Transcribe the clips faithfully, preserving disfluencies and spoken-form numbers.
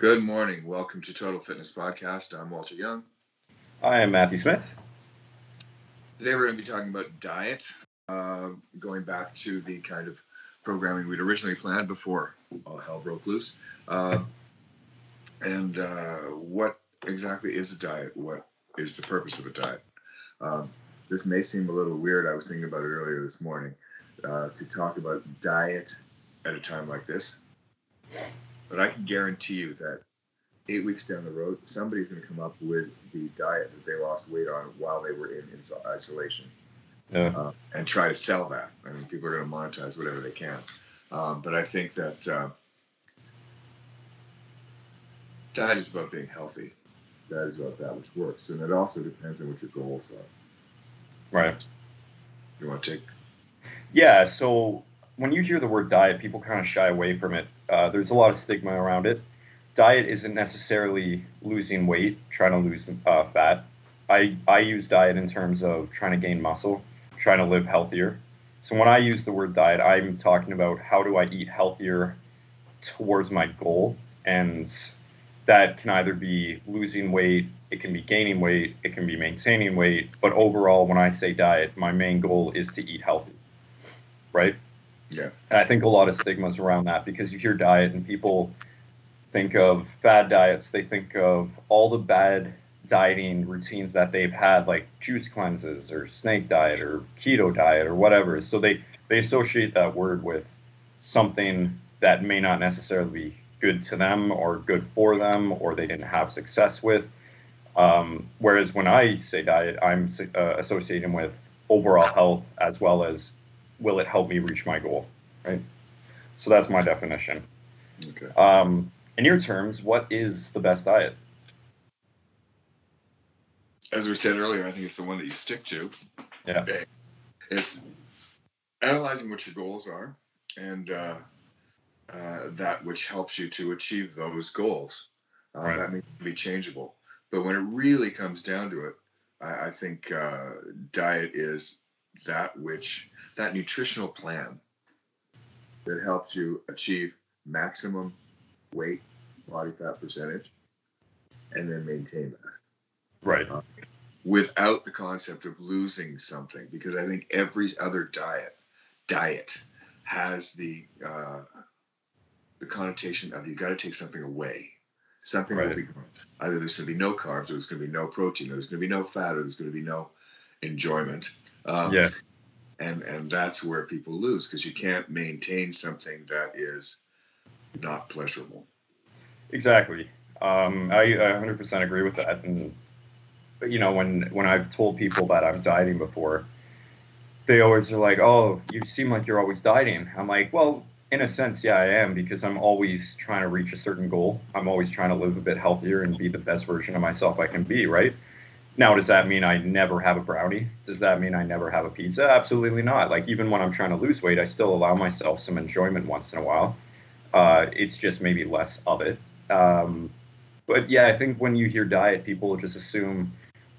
Good morning. Welcome to Total Fitness Podcast. I'm Walter Young. I am Matthew Smith. Today we're going to be talking about diet, uh, going back to the kind of programming we'd originally planned before all hell broke loose. Uh, and uh, what exactly is a diet? What is the purpose of a diet? Um, this may seem a little weird. I was thinking about it earlier this morning uh, to talk about diet at a time like this. But I can guarantee you that eight weeks down the road, somebody's going to come up with the diet that they lost weight on while they were in isolation yeah. uh, and try to sell that. I mean, people are going to monetize whatever they can. Um, but I think that uh, diet is about being healthy. Diet is about that which works. And it also depends on what your goals are. Right. You want to take? Yeah, so when you hear the word diet, people kind of shy away from it. Uh, there's a lot of stigma around it. Diet isn't necessarily losing weight, trying to lose uh, fat. I, I use diet in terms of trying to gain muscle, trying to live healthier. So when I use the word diet, I'm talking about how do I eat healthier towards my goal. And that can either be losing weight, it can be gaining weight, it can be maintaining weight. But overall, when I say diet, my main goal is to eat healthy, right? Yeah. And I think a lot of stigmas around that, because you hear diet and people think of fad diets. They think of all the bad dieting routines that they've had, like juice cleanses or snake diet or keto diet or whatever. So they, they associate that word with something that may not necessarily be good to them or good for them, or they didn't have success with. Um, whereas when I say diet, I'm uh, associating with overall health as well as will it help me reach my goal, right? So that's my definition. Okay. Um, in your terms, what is the best diet? As we said earlier, I think it's the one that you stick to. Yeah. It's analyzing what your goals are and uh, uh, that which helps you to achieve those goals. Uh, right. That may be changeable. But when it really comes down to it, I, I think uh, diet is that which, that nutritional plan that helps you achieve maximum weight, body fat percentage, and then maintain that. Right. Uh, without the concept of losing something, because I think every other diet, diet has the, uh, the connotation of you got to take something away. Something right. will be gone. Either there's going to be no carbs, or there's going to be no protein, or there's going to be no fat, or there's going to be no enjoyment. Um, yeah. And, and that's where people lose, because you can't maintain something that is not pleasurable. Exactly. Um, I, I one hundred percent agree with that. And, you know, when, when I've told people that I'm dieting before, they always are like, oh, you seem like you're always dieting. I'm like, well, in a sense, yeah, I am, because I'm always trying to reach a certain goal. I'm always trying to live a bit healthier and be the best version of myself I can be, right? Now, does that mean I never have a brownie? Does that mean I never have a pizza? Absolutely not. Like, even when I'm trying to lose weight, I still allow myself some enjoyment once in a while. Uh, it's just maybe less of it. Um, but yeah, I think when you hear diet, people just assume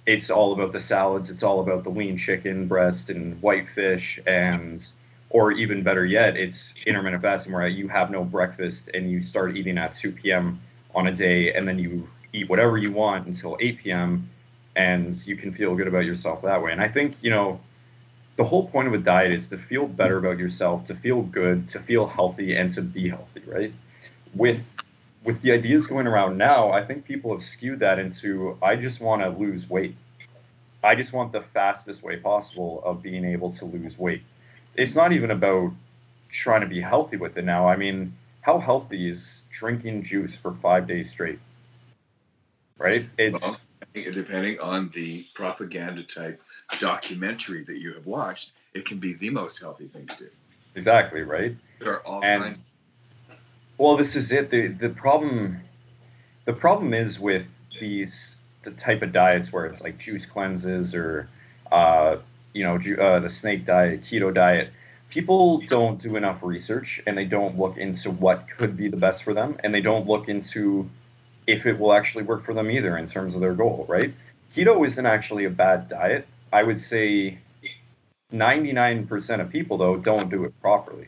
it's all about the salads. It's all about the lean chicken breast and white fish, and, or even better yet, it's intermittent fasting where you have no breakfast and you start eating at two p.m. on a day, and then you eat whatever you want until eight p.m. and you can feel good about yourself that way. And I think, you know, the whole point of a diet is to feel better about yourself, to feel good, to feel healthy, and to be healthy, right? With with the ideas going around now, I think people have skewed that into, I just want to lose weight. I just want the fastest way possible of being able to lose weight. It's not even about trying to be healthy with it now. I mean, how healthy is drinking juice for five days straight, right? It's... Well, depending on the propaganda type documentary that you have watched, it can be the most healthy thing to do. Exactly, right? There are all and, kinds. Well, this is it. The the problem the problem is with these the type of diets where it's like juice cleanses or uh, you know, ju- uh, the snake diet, keto diet. People don't do enough research, and they don't look into what could be the best for them, and they don't look into if it will actually work for them either in terms of their goal, right? Keto isn't actually a bad diet. I would say ninety-nine percent of people, though, don't do it properly,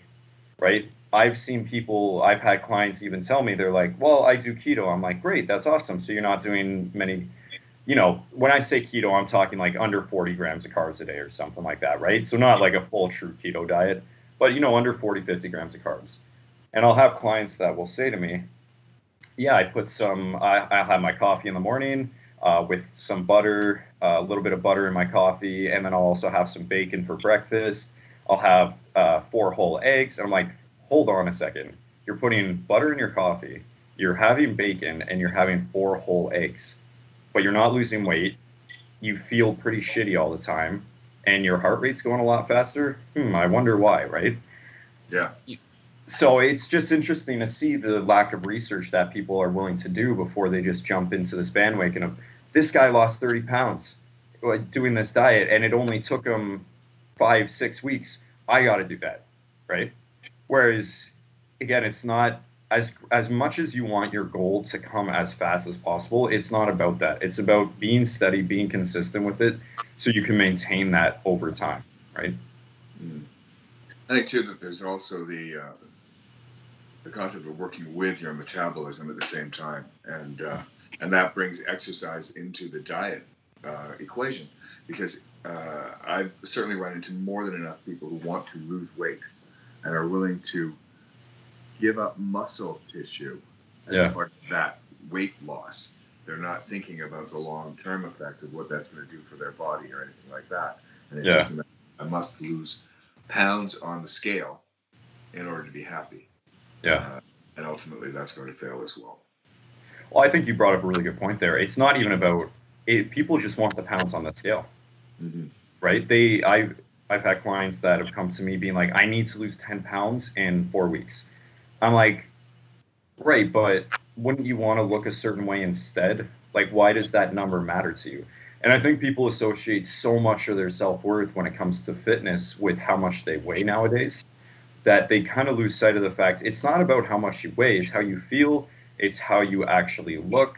right? I've seen people, I've had clients even tell me, they're like, well, I do keto. I'm like, great, that's awesome. So you're not doing many, you know, when I say keto, I'm talking like under forty grams of carbs a day or something like that, right? So not like a full true keto diet, but, you know, under forty, fifty grams of carbs. And I'll have clients that will say to me, yeah, I put some, I, I'll have my coffee in the morning uh, with some butter, uh, a little bit of butter in my coffee. And then I'll also have some bacon for breakfast. I'll have uh, four whole eggs. And I'm like, hold on a second. You're putting butter in your coffee, you're having bacon, and you're having four whole eggs, but you're not losing weight. You feel pretty shitty all the time, and your heart rate's going a lot faster. Hmm, I wonder why, right? Yeah. So it's just interesting to see the lack of research that people are willing to do before they just jump into this bandwagon of, this guy lost thirty pounds doing this diet, and it only took him five, six weeks. I got to do that, right? Whereas, again, it's not as as much as you want your goal to come as fast as possible. It's not about that. It's about being steady, being consistent with it, so you can maintain that over time, right? Mm. I think too that there's also the uh, the concept of working with your metabolism at the same time, and uh, and that brings exercise into the diet uh, equation, because uh, I've certainly run into more than enough people who want to lose weight and are willing to give up muscle tissue as yeah. part of that weight loss. They're not thinking about the long-term effect of what that's going to do for their body or anything like that. And it's yeah. just, I must lose pounds on the scale in order to be happy. Yeah. Uh, and ultimately, that's going to fail as well. Well, I think you brought up a really good point there. It's not even about it. People just want the pounds on the scale, mm-hmm. right? They, I. I've had clients that have come to me being like, I need to lose ten pounds in four weeks. I'm like, right, but wouldn't you want to look a certain way instead? Like, why does that number matter to you? And I think people associate so much of their self-worth when it comes to fitness with how much they weigh nowadays, that they kind of lose sight of the fact it's not about how much you weigh, it's how you feel, it's how you actually look.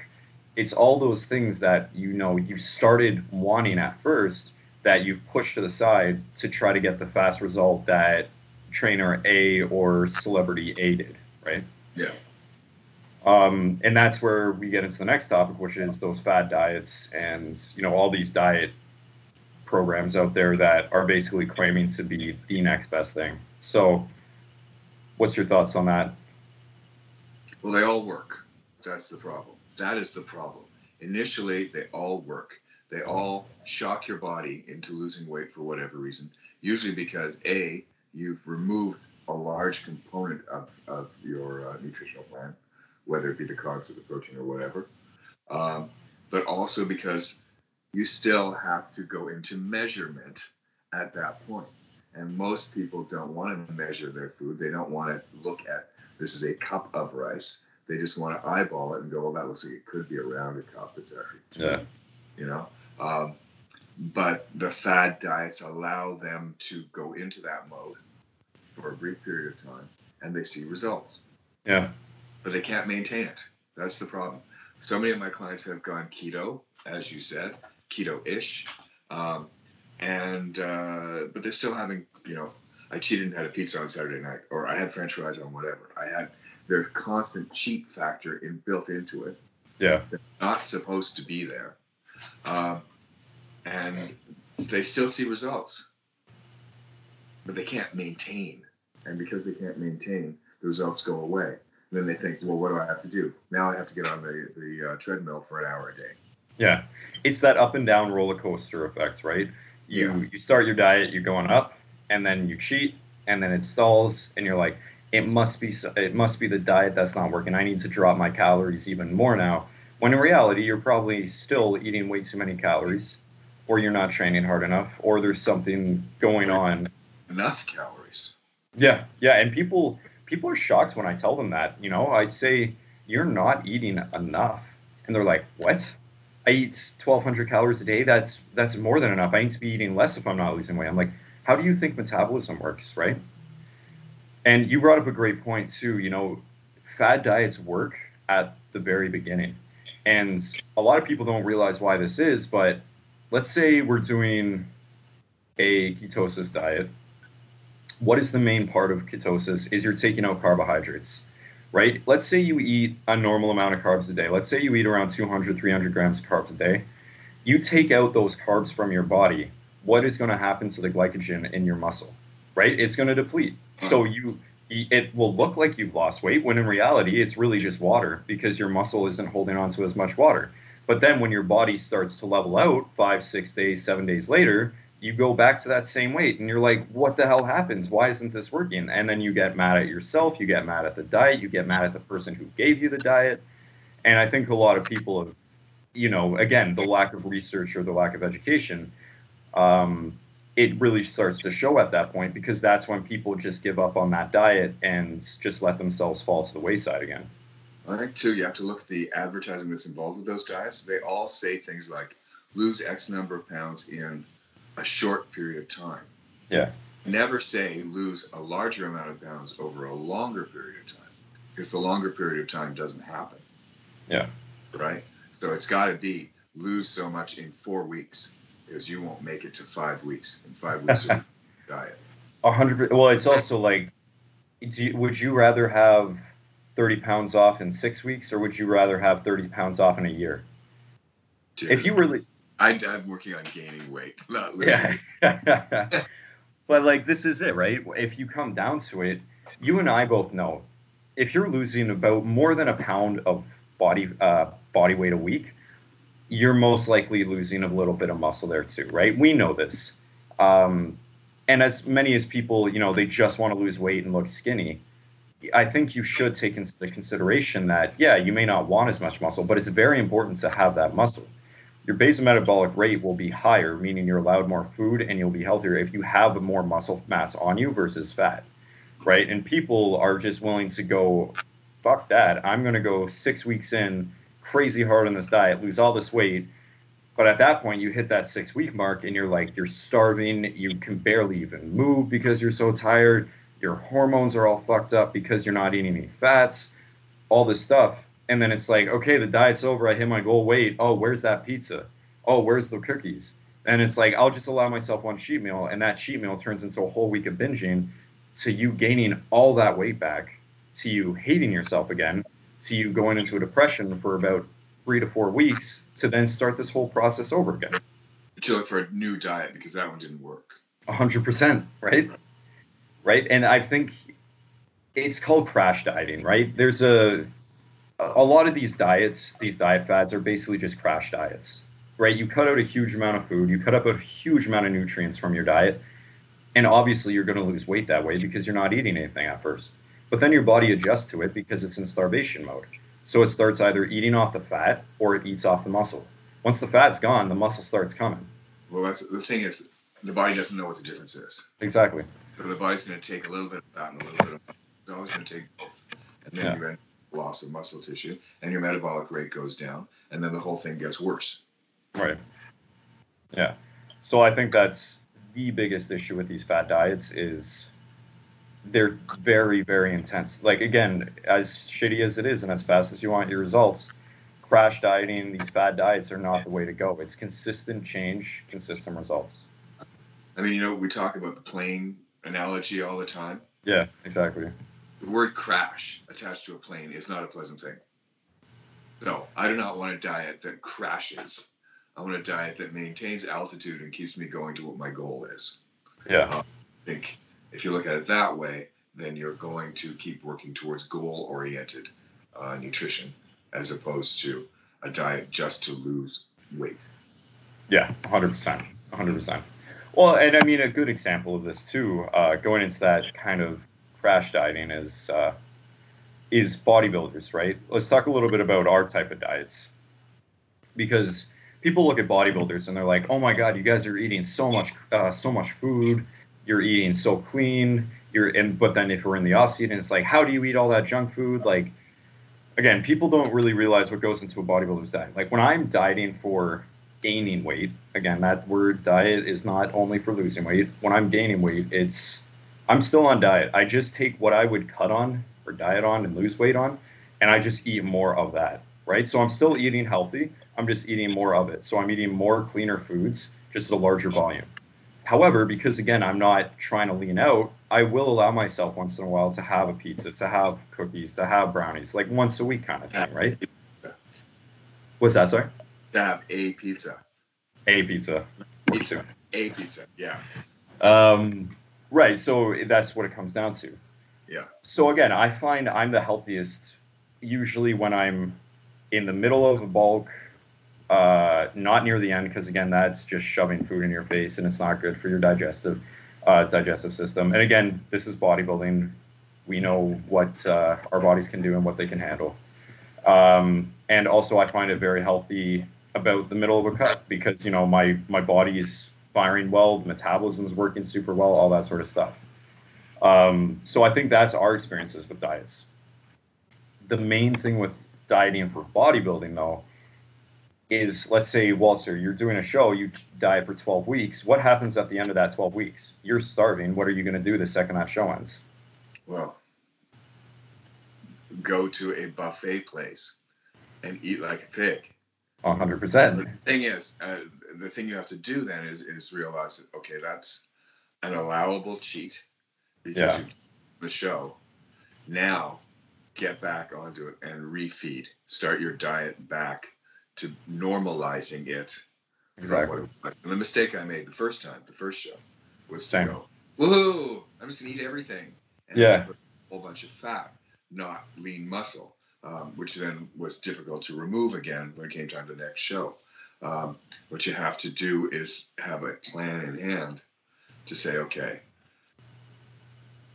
It's all those things that, you know, you started wanting at first, that you've pushed to the side to try to get the fast result that trainer A or celebrity A did, right? Yeah. Um, and that's where we get into the next topic, which is those fad diets and, you know, all these diet programs out there that are basically claiming to be the next best thing. So what's your thoughts on that? Well, they all work. That's the problem. That is the problem. Initially, they all work. They all shock your body into losing weight for whatever reason, usually because, A, you've removed a large component of, of your uh, nutritional plan, whether it be the carbs or the protein or whatever, um, but also because you still have to go into measurement at that point. And most people don't want to measure their food. They don't want to look at, this is a cup of rice. They just want to eyeball it and go, well, that looks like it could be around a cup. It's actually two. Yeah. You know, um, but the fad diets allow them to go into that mode for a brief period of time, and they see results. Yeah. But they can't maintain it. That's the problem. So many of my clients have gone keto, as you said, keto-ish, um, and uh, but they're still having, you know, I cheated and had a pizza on Saturday night, or I had French fries on whatever. I had their constant cheat factor in, built into it. Yeah. They're not supposed to be there. Um, and they still see results, but they can't maintain. And because they can't maintain, the results go away. And then they think, well, what do I have to do? Now I have to get on the, the uh, treadmill for an hour a day. Yeah. It's that up and down roller coaster effect, right? You, yeah. you start your diet, you're going up, and then you cheat, and then it stalls, and you're like, it must be, it must be the diet that's not working. I need to drop my calories even more now. When in reality, you're probably still eating way too many calories, or you're not training hard enough, or there's something going on. Enough calories. Yeah, yeah, and people people are shocked when I tell them that. You know, I say, you're not eating enough. And they're like, what? I eat twelve hundred calories a day? That's, that's more than enough. I need to be eating less if I'm not losing weight. I'm like, how do you think metabolism works, right? And you brought up a great point, too. You know, fad diets work at the very beginning. And a lot of people don't realize why this is, but let's say we're doing a ketosis diet what is the main part of ketosis is you're taking out carbohydrates, right? Let's say you eat a normal amount of carbs a day. Let's say you eat around two hundred, three hundred grams of carbs a day. You take out those carbs from your body, what is going to happen to the glycogen in your muscle, right? It's going to deplete. So you, it will look like you've lost weight when in reality, it's really just water because your muscle isn't holding on to as much water. But then when your body starts to level out five, six days, seven days later, you go back to that same weight and you're like, what the hell happens? Why isn't this working? And then you get mad at yourself. You get mad at the diet. You get mad at the person who gave you the diet. And I think a lot of people have, you know, again, the lack of research or the lack of education, um, it really starts to show at that point because that's when people just give up on that diet and just let themselves fall to the wayside again. I think, too, you have to look at the advertising that's involved with those diets. They all say things like, lose X number of pounds in a short period of time. Yeah. Never say lose a larger amount of pounds over a longer period of time, because the longer period of time doesn't happen. Yeah. Right? So it's got to be lose so much in four weeks, because you won't make it to five weeks. In five weeks of diet. A hundred. Well, it's also like, do you, would you rather have thirty pounds off in six weeks, or would you rather have thirty pounds off in a year? Dude, if you really, I, I'm working on gaining weight, not losing. Yeah. But like, this is it, right? If you come down to it, you and I both know if you're losing about more than a pound of body uh, body weight a week, you're most likely losing a little bit of muscle there too, right? We know this. Um, and as many as people, you know, they just want to lose weight and look skinny. I think you should take into the consideration that, yeah, you may not want as much muscle, but it's very important to have that muscle. Your basal metabolic rate will be higher, meaning you're allowed more food and you'll be healthier if you have more muscle mass on you versus fat, right? And people are just willing to go, fuck that. I'm going to go six weeks in crazy hard on this diet, lose all this weight. But at that point, you hit that six week mark and you're like, you're starving. You can barely even move because you're so tired. Your hormones are all fucked up because you're not eating any fats, all this stuff. And then it's like, okay, the diet's over. I hit my goal weight. Oh, where's that pizza? Oh, where's the cookies? And it's like, I'll just allow myself one cheat meal. And that cheat meal turns into a whole week of binging, to you gaining all that weight back, to you hating yourself again, to you going into a depression for about three to four weeks to then start this whole process over again. But you look for a new diet because that one didn't work. A hundred percent, right? Right. And I think it's called crash dieting, right? There's a, a lot of these diets, these diet fads are basically just crash diets, right? You cut out a huge amount of food, you cut up a huge amount of nutrients from your diet. And obviously you're going to lose weight that way because you're not eating anything at first, but then your body adjusts to it because it's in starvation mode. So it starts either eating off the fat or it eats off the muscle. Once the fat's gone, the muscle starts coming. Well, that's the thing is the body doesn't know what the difference is. Exactly. So the body's going to take a little bit of fat and a little bit of muscle. It's always going to take both. And then yeah. you end up with loss of muscle tissue, and your metabolic rate goes down, and then the whole thing gets worse. Right. Yeah. So I think that's the biggest issue with these fat diets is they're very, very intense. Like, again, as shitty as it is and as fast as you want your results, crash dieting, these fad diets are not the way to go. It's consistent change, consistent results. I mean, you know, we talk about the plane analogy all the time. Yeah, exactly. The word crash attached to a plane is not a pleasant thing. So I do not want a diet that crashes. I want a diet that maintains altitude and keeps me going to what my goal is. Yeah. Um, I think if you look at it that way, then you're going to keep working towards goal-oriented uh, nutrition as opposed to a diet just to lose weight. Yeah, one hundred percent. one hundred percent. Well, and I mean, a good example of this, too, uh, going into that kind of crash dieting is uh, is bodybuilders, right? Let's talk a little bit about our type of diets, because people look at bodybuilders and they're like, oh, my God, you guys are eating so much uh, so much food. You're eating so clean. You're in. But then if we're in the off season, it's like, how do you eat all that junk food? Like, again, people don't really realize what goes into a bodybuilder's diet. Like when I'm dieting for gaining weight, again, that word diet is not only for losing weight. When I'm gaining weight, it's I'm still on diet. I just take what I would cut on or diet on and lose weight on, and I just eat more of that, right? So I'm still eating healthy. I'm just eating more of it. So I'm eating more cleaner foods, just a larger volume. However, because again, I'm not trying to lean out, I will allow myself once in a while to have a pizza, to have cookies, to have brownies, like once a week kind of thing, right? What's that, sorry? To have a pizza. A pizza. Pizza. A pizza, yeah. Um, right, so that's what it comes down to. Yeah. So again, I find I'm the healthiest usually when I'm in the middle of a bulk, uh not near the end, because again that's just shoving food in your face and it's not good for your digestive uh digestive system. And again, this is bodybuilding. We know what uh our bodies can do and what they can handle. Um and also I find it very healthy about the middle of a cut, because you know my my body's firing well, metabolism's working super well, all that sort of stuff. Um so I think that's our experiences with diets. The main thing with dieting for bodybuilding though is, let's say, Walter, you're doing a show, you diet for twelve weeks. What happens at the end of that twelve weeks? You're starving. What are you going to do the second that show ends? Well, go to a buffet place and eat like a pig. one hundred percent. The thing is, uh, the thing you have to do then is, is realize that, okay, that's an allowable cheat because yeah. you the show. Now get back onto it and refeed. Start your diet back to normalizing it. Exactly. The mistake I made the first time, the first show, was to Same. go, woohoo, I'm just gonna eat everything. And yeah. put a whole bunch of fat, not lean muscle, um, which then was difficult to remove again when it came time to the next show. Um, what you have to do is have a plan in hand to say, okay,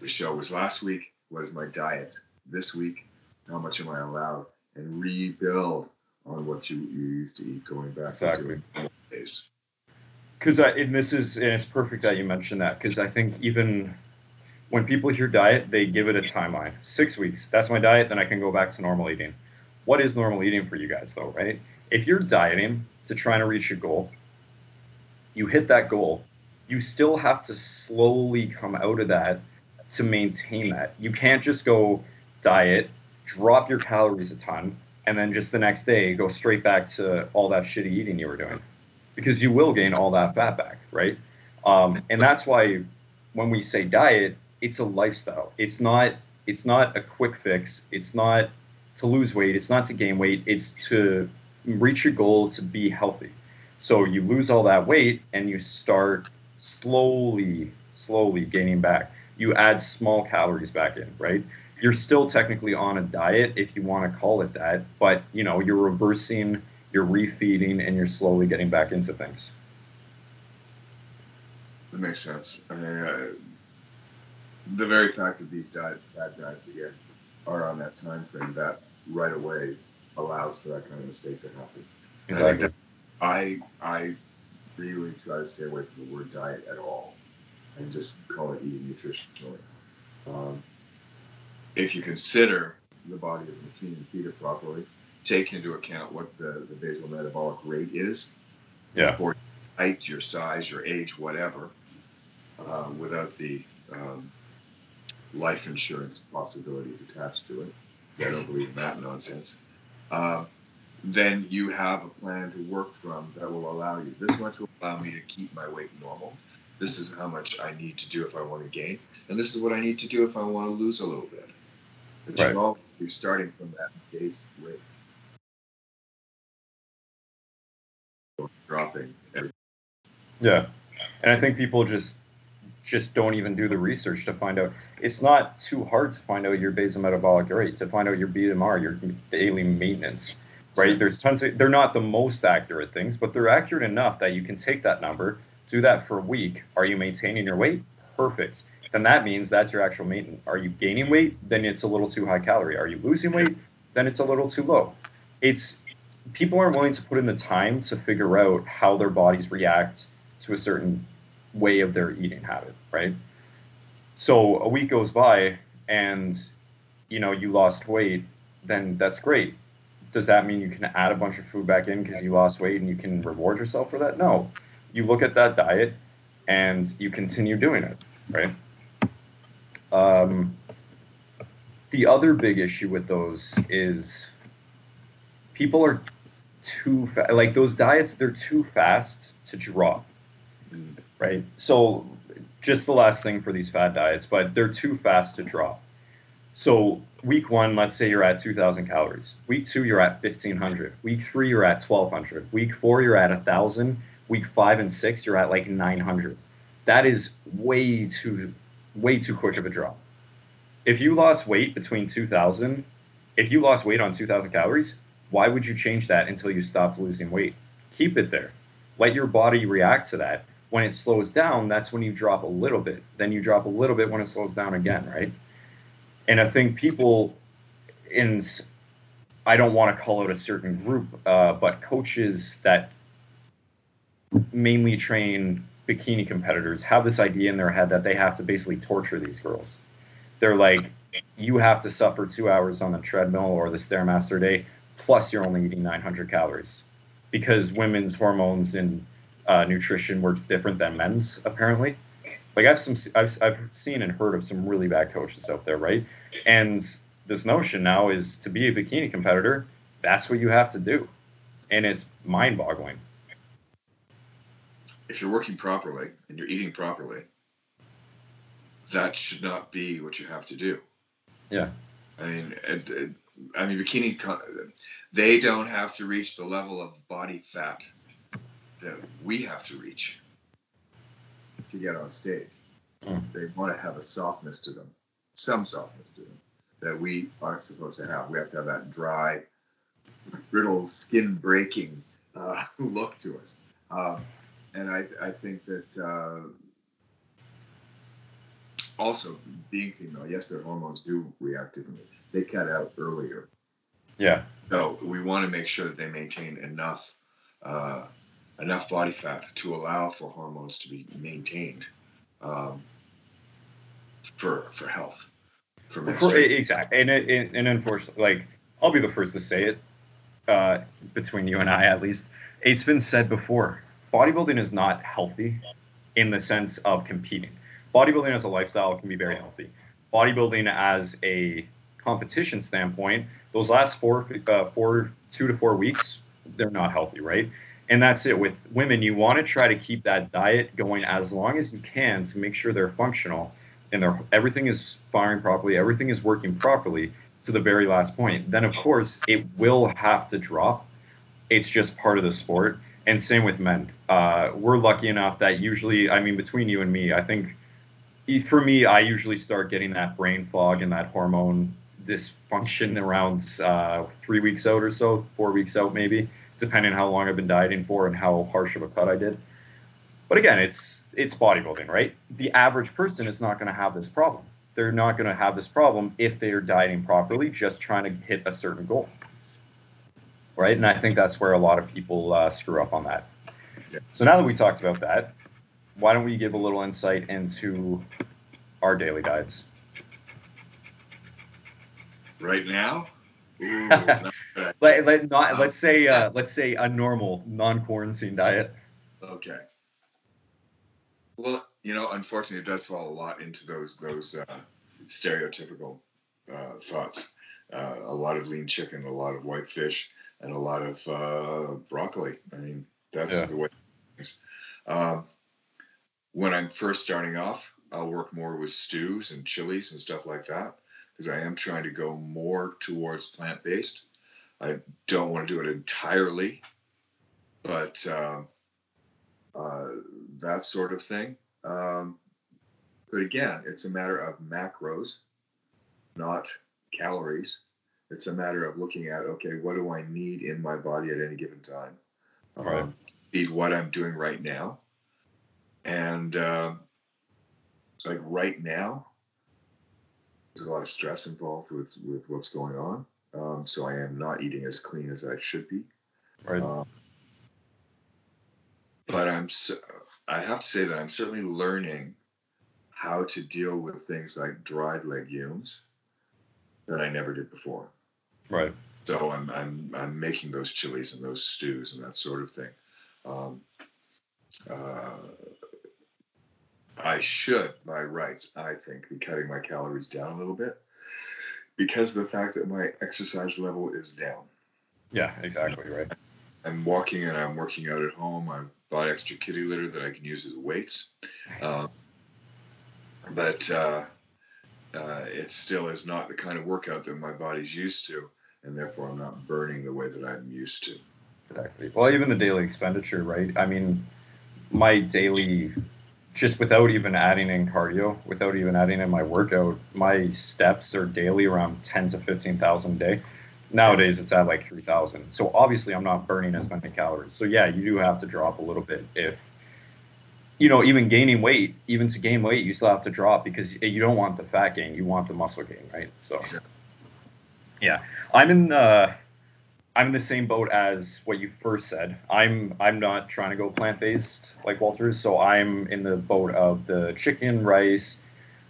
the show was last week, what is my diet? This week, how much am I allowed? And rebuild on what you, you used to eat going back exactly. into days. Because and this is, and it's perfect that you mentioned that, because I think even when people hear diet, they give it a timeline. Six weeks, that's my diet, then I can go back to normal eating. What is normal eating for you guys though, right? If you're dieting to try to reach a goal, you hit that goal, you still have to slowly come out of that to maintain that. You can't just go diet, drop your calories a ton, and then just the next day, go straight back to all that shitty eating you were doing, because you will gain all that fat back, right? Um, and that's why when we say diet, it's a lifestyle. It's not, it's not a quick fix. It's not to lose weight. It's not to gain weight. It's to reach your goal to be healthy. So you lose all that weight and you start slowly, slowly gaining back. You add small calories back in, right? You're still technically on a diet, if you want to call it that, but you know, you're reversing, you're refeeding, and you're slowly getting back into things. That makes sense. I mean, uh, the very fact that these diets, fad diets again, are on that time frame, that right away allows for that kind of mistake to happen. Exactly. I, I really try to stay away from the word diet at all, and just call it eating nutritionally. Um, If you consider the body as a machine and feed it properly, take into account what the, the basal metabolic rate is. Yeah. For height, your size, your age, whatever, uh, without the um, life insurance possibilities attached to it. So I don't believe in that nonsense. Uh, then you have a plan to work from that will allow you. This much will allow me to keep my weight normal. This is how much I need to do if I want to gain. And this is what I need to do if I want to lose a little bit. Right. All, you're starting from that base rate, dropping everything. Yeah, and I think people just just don't even do the research to find out. It's not too hard to find out your basal metabolic rate, to find out your B M R, your daily maintenance. Right? There's tons of. They're not the most accurate things, but they're accurate enough that you can take that number, do that for a week. Are you maintaining your weight? Perfect. Then that means that's your actual maintenance. Are you gaining weight? Then it's a little too high calorie. Are you losing weight? Then it's a little too low. It's people aren't willing to put in the time to figure out how their bodies react to a certain way of their eating habit, right? So a week goes by and you know you lost weight, then that's great. Does that mean you can add a bunch of food back in because you lost weight and you can reward yourself for that? No. You look at that diet and you continue doing it, right? Um, the other big issue with those is people are too fa- like those diets, they're too fast to drop. right? So just the last thing for these fad diets, but they're too fast to drop. So week one, let's say you're at two thousand calories. Week two, you're at fifteen hundred. Week three, you're at twelve hundred. Week four, you're at one thousand. Week five and six, you're at like nine hundred. That is way too, way too quick of a drop. If you lost weight between two thousand, if you lost weight on two thousand calories, why would you change that until you stopped losing weight? Keep it there. Let your body react to that. When it slows down, that's when you drop a little bit. Then you drop a little bit when it slows down again, right? And I think people in, I don't want to call out a certain group, uh, but coaches that mainly train bikini competitors have this idea in their head that they have to basically torture these girls. They're like, you have to suffer two hours on the treadmill or the Stairmaster day, plus you're only eating nine hundred calories. Because women's hormones and uh, nutrition works different than men's, apparently. Like I've some I've I've seen and heard of some really bad coaches out there, right? And this notion now is to be a bikini competitor, that's what you have to do, and it's mind-boggling. If you're working properly and you're eating properly, that should not be what you have to do. Yeah, I mean, it, it, I mean, bikini, they don't have to reach the level of body fat that we have to reach to get on stage. Mm. They want to have a softness to them, some softness to them that we aren't supposed to have. We have to have that dry, brittle, skin-breaking uh, look to us. Um, and I, I think that uh, also being female, yes, their hormones do react differently. They cut out earlier. Yeah. So we want to make sure that they maintain enough uh, enough body fat to allow for hormones to be maintained um, for for health. For exactly. And, and, and unfortunately, like, I'll be the first to say it, uh, between you and I at least, it's been said before, bodybuilding is not healthy in the sense of competing. Bodybuilding as a lifestyle can be very healthy. Bodybuilding as a competition standpoint, those last four, uh, four, two to four weeks, they're not healthy, right? And that's it. With women, you want to try to keep that diet going as long as you can to make sure they're functional and they're, everything is firing properly, everything is working properly to the very last point. Then, of course, it will have to drop. It's just part of the sport. And same with men. Uh, we're lucky enough that usually, I mean, between you and me, I think for me, I usually start getting that brain fog and that hormone dysfunction around uh, three weeks out or so, four weeks out maybe, depending on how long I've been dieting for and how harsh of a cut I did. But again, it's it's bodybuilding, right? The average person is not going to have this problem. They're not going to have this problem if they're dieting properly, just trying to hit a certain goal, right? And I think that's where a lot of people uh, screw up on that. So now that we talked about that, why don't we give a little insight into our daily diets? Right now? Ooh, no. Let, let not, let's say uh, let's say a normal non-quarantine diet. Okay. Well, you know, unfortunately, it does fall a lot into those those uh, stereotypical uh, thoughts. Uh, a lot of lean chicken, a lot of white fish, and a lot of uh, broccoli. I mean, that's yeah. the way. Um, when I'm first starting off, I'll work more with stews and chilies and stuff like that because I am trying to go more towards plant-based. I don't want to do it entirely, but uh, uh, that sort of thing. Um, but again, it's a matter of macros, not calories. It's a matter of looking at, okay, what do I need in my body at any given time? Um, right. Need what I'm doing right now. And uh, like right now, there's a lot of stress involved with, with what's going on. Um, so I am not eating as clean as I should be. Right. Um, but I'm, so, I have to say that I'm certainly learning how to deal with things like dried legumes that I never did before. Right. So I'm, I'm, I'm making those chilies and those stews and that sort of thing. Um, uh, I should, by rights, I think, be cutting my calories down a little bit, because of the fact that my exercise level is down. Yeah, exactly, right. I'm walking and I'm working out at home. I'm bought extra kitty litter that I can use as weights. Nice. Um, but uh, uh, it still is not the kind of workout that my body's used to, and therefore I'm not burning the way that I'm used to. Exactly. Well, even the daily expenditure, right? I mean, my daily, just without even adding in cardio, without even adding in my workout, my steps are daily around ten to fifteen thousand a day. Nowadays, it's at like three thousand. So obviously, I'm not burning as many calories. So yeah, you do have to drop a little bit. If, you know, even gaining weight, even to gain weight, you still have to drop because you don't want the fat gain. You want the muscle gain, right? So yeah, I'm in the, I'm in the same boat as what you first said. I'm I'm not trying to go plant-based like Walter's, so I'm in the boat of the chicken, rice,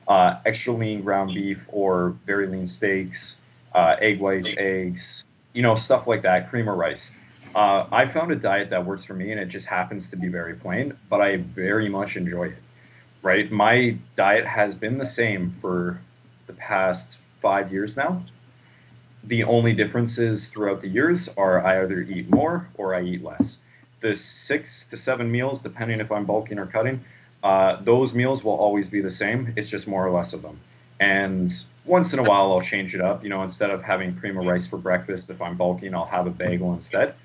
uh, extra lean ground beef or very lean steaks, uh, egg whites, eggs, you know, stuff like that, creamer rice. Uh, I found a diet that works for me, and it just happens to be very plain, but I very much enjoy it, right? My diet has been the same for the past five years now. The only differences throughout the years are I either eat more or I eat less. The six to seven meals, depending if I'm bulking or cutting, uh, those meals will always be the same. It's just more or less of them. And once in a while, I'll change it up. You know, instead of having cream of rice for breakfast, if I'm bulking, I'll have a bagel instead.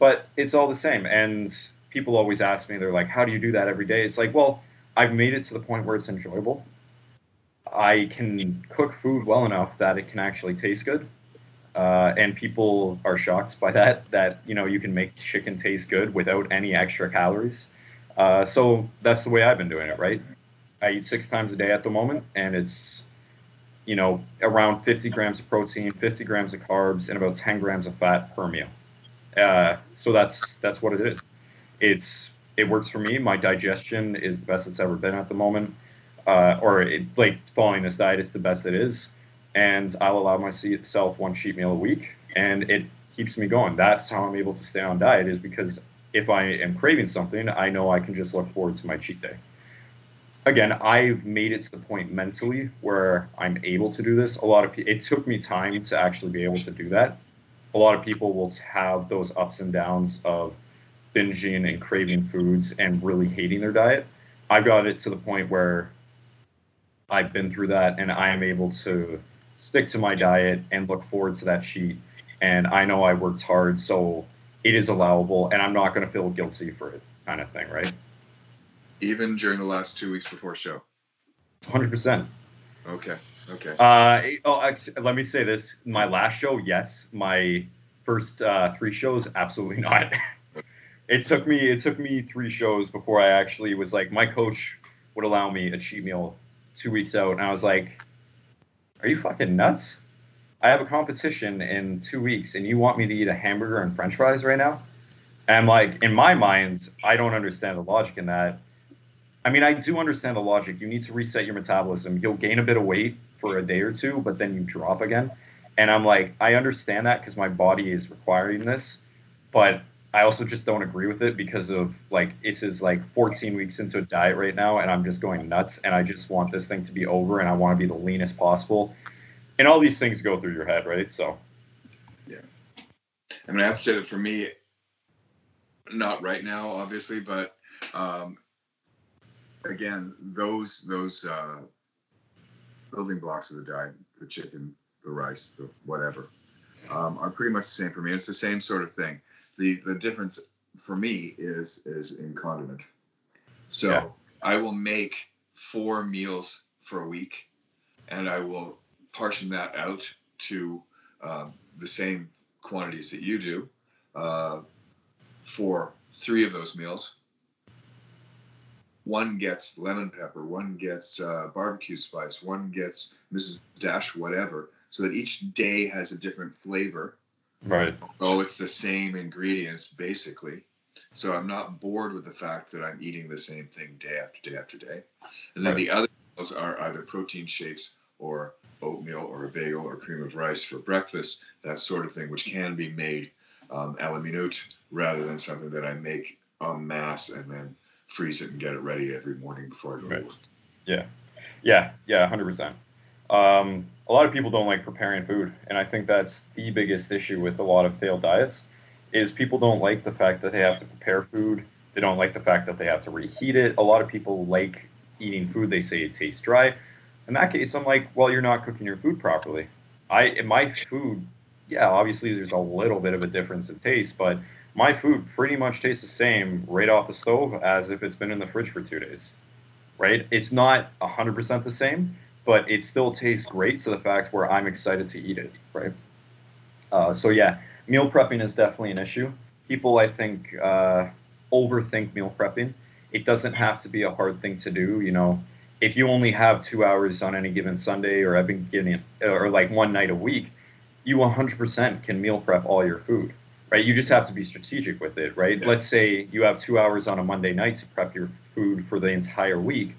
But it's all the same. And people always ask me, they're like, how do you do that every day? It's like, well, I've made it to the point where it's enjoyable. I can cook food well enough that it can actually taste good. Uh, and people are shocked by that, that, you know, you can make chicken taste good without any extra calories. Uh, so that's the way I've been doing it, right? I eat six times a day at the moment, and it's, you know, around fifty grams of protein, fifty grams of carbs, and about ten grams of fat per meal. Uh, so that's that's what it is. It's it works for me. My digestion is the best it's ever been at the moment. Uh, or it, like following this diet, it's the best it is. And I'll allow myself one cheat meal a week, and it keeps me going. That's how I'm able to stay on diet, is because if I am craving something, I know I can just look forward to my cheat day. Again, I've made it to the point mentally where I'm able to do this. A lot of it took me time to actually be able to do that. A lot of people will have those ups and downs of binging and craving foods and really hating their diet. I've got it to the point where I've been through that, and I am able to stick to my diet and look forward to that cheat. And I know I worked hard, so it is allowable, and I'm not going to feel guilty for it, kind of thing, right? Even during the last two weeks before show? one hundred percent. Okay, okay. Uh, oh, actually, let me say this. My last show, yes. My first uh, three shows, absolutely not. It took me, it took me three shows before I actually was like, my coach would allow me a cheat meal two weeks out, and I was like, are you fucking nuts? I have a competition in two weeks and you want me to eat a hamburger and french fries right now? And like, in my mind, I don't understand the logic in that. I mean, I do understand the logic. You need to reset your metabolism. You'll gain a bit of weight for a day or two, but then you drop again. And I'm like, I understand that because my body is requiring this, but I also just don't agree with it because of like, this is like fourteen weeks into a diet right now, and I'm just going nuts, and I just want this thing to be over, and I want to be the leanest possible. And all these things go through your head, right? So, yeah. I mean, I have to say that for me, not right now, obviously, but um, again, those those uh, building blocks of the diet, the chicken, the rice, the whatever, um, are pretty much the same for me. It's the same sort of thing. The the difference for me is is in condiment. So yeah. I will make four meals for a week, and I will portion that out to uh, the same quantities that you do uh, for three of those meals. One gets lemon pepper, one gets uh, barbecue spice, one gets Missus Dash, whatever, so that each day has a different flavor. Right. Oh, it's the same ingredients, basically. So I'm not bored with the fact that I'm eating the same thing day after day after day. And then right. The other meals are either protein shakes or oatmeal or a bagel or cream of rice for breakfast, that sort of thing, which can be made um, a la minute rather than something that I make en masse and then freeze it and get it ready every morning before I go right. to work. Yeah. Yeah. Yeah. one hundred percent. Um, a lot of people don't like preparing food, and I think that's the biggest issue with a lot of failed diets, is people don't like the fact that they have to prepare food, They don't like the fact that they have to reheat it. A lot of people like eating food. They say it tastes dry. In that case, I'm like, well, you're not cooking your food properly. I, in my food, yeah, obviously there's a little bit of a difference in taste, but my food pretty much tastes the same right off the stove as if it's been in the fridge for two days, right? It's not one hundred percent the same, but it still tastes great to the fact where I'm excited to eat it, right? Uh, so yeah, meal prepping is definitely an issue. People, I think, uh, overthink meal prepping. It doesn't have to be a hard thing to do, you know. If you only have two hours on any given Sunday or every given, or like one night a week, you one hundred percent can meal prep all your food, right? You just have to be strategic with it, right? Yeah. Let's say you have two hours on a Monday night to prep your food for the entire week.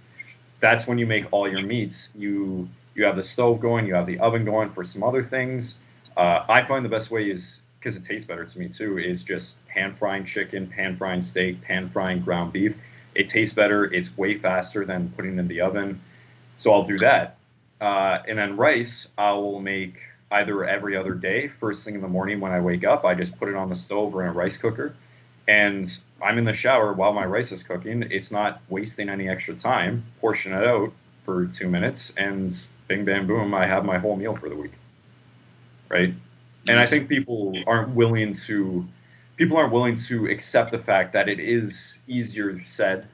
That's when you make all your meats. You you have the stove going, you have the oven going for some other things. Uh, I find the best way is, because it tastes better to me too, is just pan frying chicken, pan frying steak, pan frying ground beef. It tastes better. It's way faster than putting it in the oven. So I'll do that. Uh, and then rice, I will make either every other day. First thing in the morning when I wake up, I just put it on the stove or in a rice cooker. And I'm in the shower while my rice is cooking. It's not wasting any extra time. Portion it out for two minutes and bing, bam, boom, I have my whole meal for the week. Right? And I think people aren't willing to... People aren't willing to accept the fact that it is easier said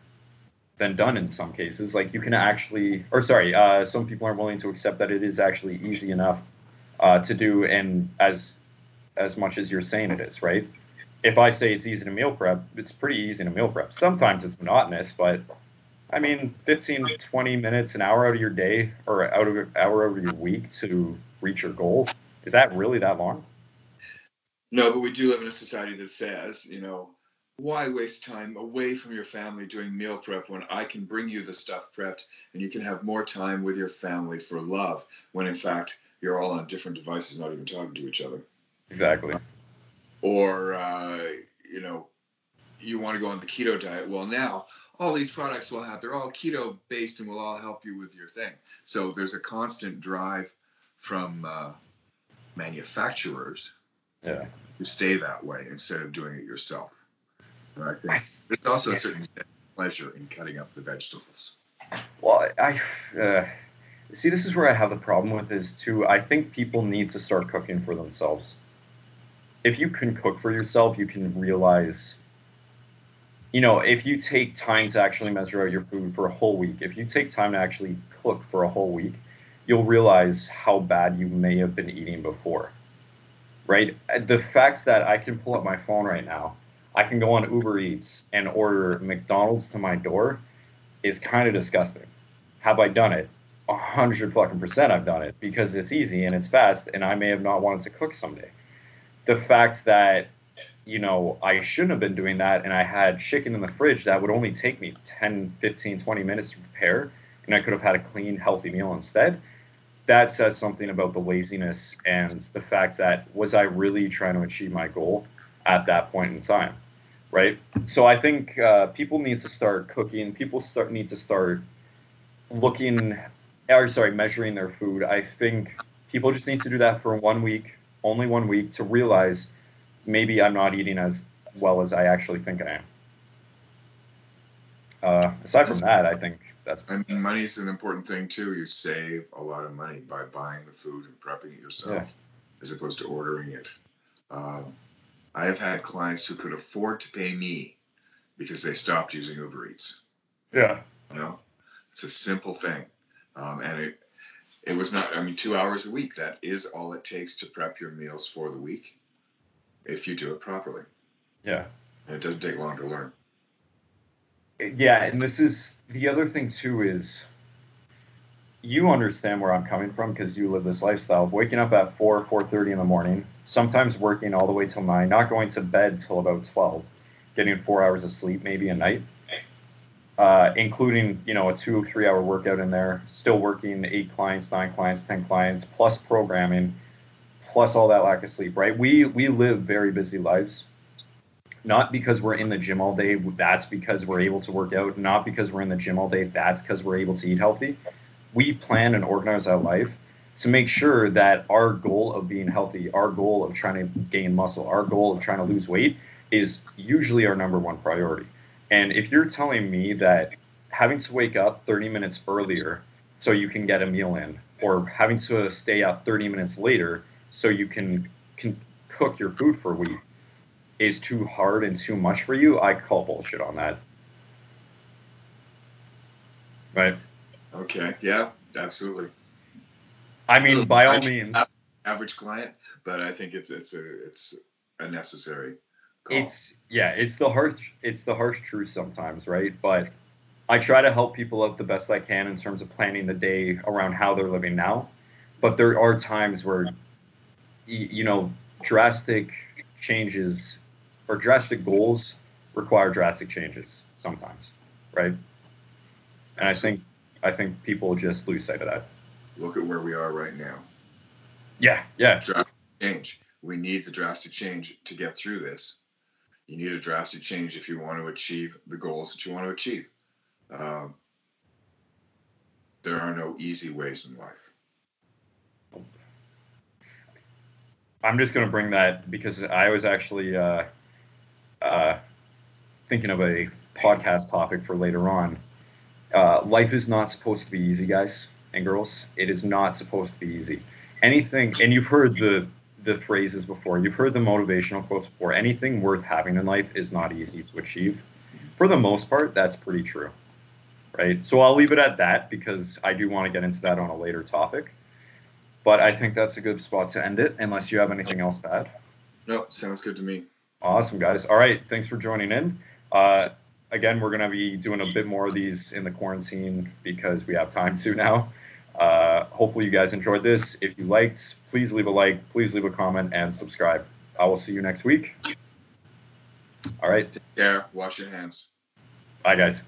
than done in some cases. Like you can actually, or sorry, uh, some people aren't willing to accept that it is actually easy enough uh, to do, and as as much as you're saying it is, right? If I say it's easy to meal prep, it's pretty easy to meal prep. Sometimes it's monotonous, but I mean, fifteen, twenty minutes, an hour out of your day or out of an hour out of your week to reach your goal, is that really that long? No, but we do live in a society that says, you know, why waste time away from your family doing meal prep when I can bring you the stuff prepped and you can have more time with your family for love, when in fact you're all on different devices, not even talking to each other. Exactly. Or, uh, you know, you want to go on the keto diet. Well, now all these products will have, they're all keto based and will all help you with your thing. So there's a constant drive from uh, manufacturers. Yeah. You stay that way instead of doing it yourself. And I think there's also a certain pleasure in cutting up the vegetables. Well, I uh, see. This is where I have the problem with is too. I think people need to start cooking for themselves. If you can cook for yourself, you can realize. You know, if you take time to actually measure out your food for a whole week, if you take time to actually cook for a whole week, you'll realize how bad you may have been eating before. Right? The fact that I can pull up my phone right now, I can go on Uber Eats and order McDonald's to my door is kind of disgusting. Have I done it? A hundred fucking percent I've done it because it's easy and it's fast and I may have not wanted to cook someday. The fact that, you know, I shouldn't have been doing that and I had chicken in the fridge that would only take me ten, fifteen, twenty minutes to prepare and I could have had a clean, healthy meal instead. That says something about the laziness and the fact that was I really trying to achieve my goal at that point in time, right? So I think uh, people need to start cooking. People start need to start looking, or sorry, measuring their food. I think people just need to do that for one week, only one week, to realize maybe I'm not eating as well as I actually think I am. Uh, aside from that, I think. That's I mean, money's an important thing too. You save a lot of money by buying the food and prepping it yourself, yeah. as opposed to ordering it. Um, I have had clients who could afford to pay me because they stopped using Uber Eats. Yeah, you know, it's a simple thing, um, and it it was not. I mean, two hours a week. That is all it takes to prep your meals for the week, if you do it properly. Yeah, and it doesn't take long to learn. Yeah, and this is the other thing too is you understand where I'm coming from because you live this lifestyle of waking up at four, four thirty in the morning, sometimes working all the way till nine, not going to bed till about twelve, getting four hours of sleep maybe a night, uh, including, you know, a two or three hour workout in there, still working eight clients, nine clients, ten clients, plus programming, plus all that lack of sleep, right? We we live very busy lives. Not because we're in the gym all day, that's because we're able to work out. Not because we're in the gym all day, that's because we're able to eat healthy. We plan and organize our life to make sure that our goal of being healthy, our goal of trying to gain muscle, our goal of trying to lose weight is usually our number one priority. And if you're telling me that having to wake up thirty minutes earlier so you can get a meal in, or having to stay up thirty minutes later so you can, can cook your food for a week is too hard and too much for you, I call bullshit on that. Right. Okay. Yeah, absolutely. I mean, by all means, average client, but I think it's, it's a, it's a necessary call. It's yeah, it's the harsh, it's the harsh truth sometimes. Right. But I try to help people out the best I can in terms of planning the day around how they're living now. But there are times where, you know, drastic changes or drastic goals require drastic changes sometimes. Right. And I think, I think people just lose sight of that. Look at where we are right now. Yeah. Yeah. Drastic change. We need the drastic change to get through this. You need a drastic change if you want to achieve the goals that you want to achieve. Uh, there are no easy ways in life. I'm just going to bring that because I was actually uh, uh, thinking of a podcast topic for later on. Uh, life is not supposed to be easy, guys and girls. It is not supposed to be easy. Anything, and you've heard the the phrases before. You've heard the motivational quotes before. Anything worth having in life is not easy to achieve. For the most part, that's pretty true, right? So I'll leave it at that because I do want to get into that on a later topic. But I think that's a good spot to end it, unless you have anything else to add. No, sounds good to me. Awesome, guys. All right, thanks for joining in. Uh, Again, we're going to be doing a bit more of these in the quarantine because we have time to now. Uh, hopefully you guys enjoyed this. If you liked, please leave a like, please leave a comment, and subscribe. I will see you next week. All right. Take care. Wash your hands. Bye, guys.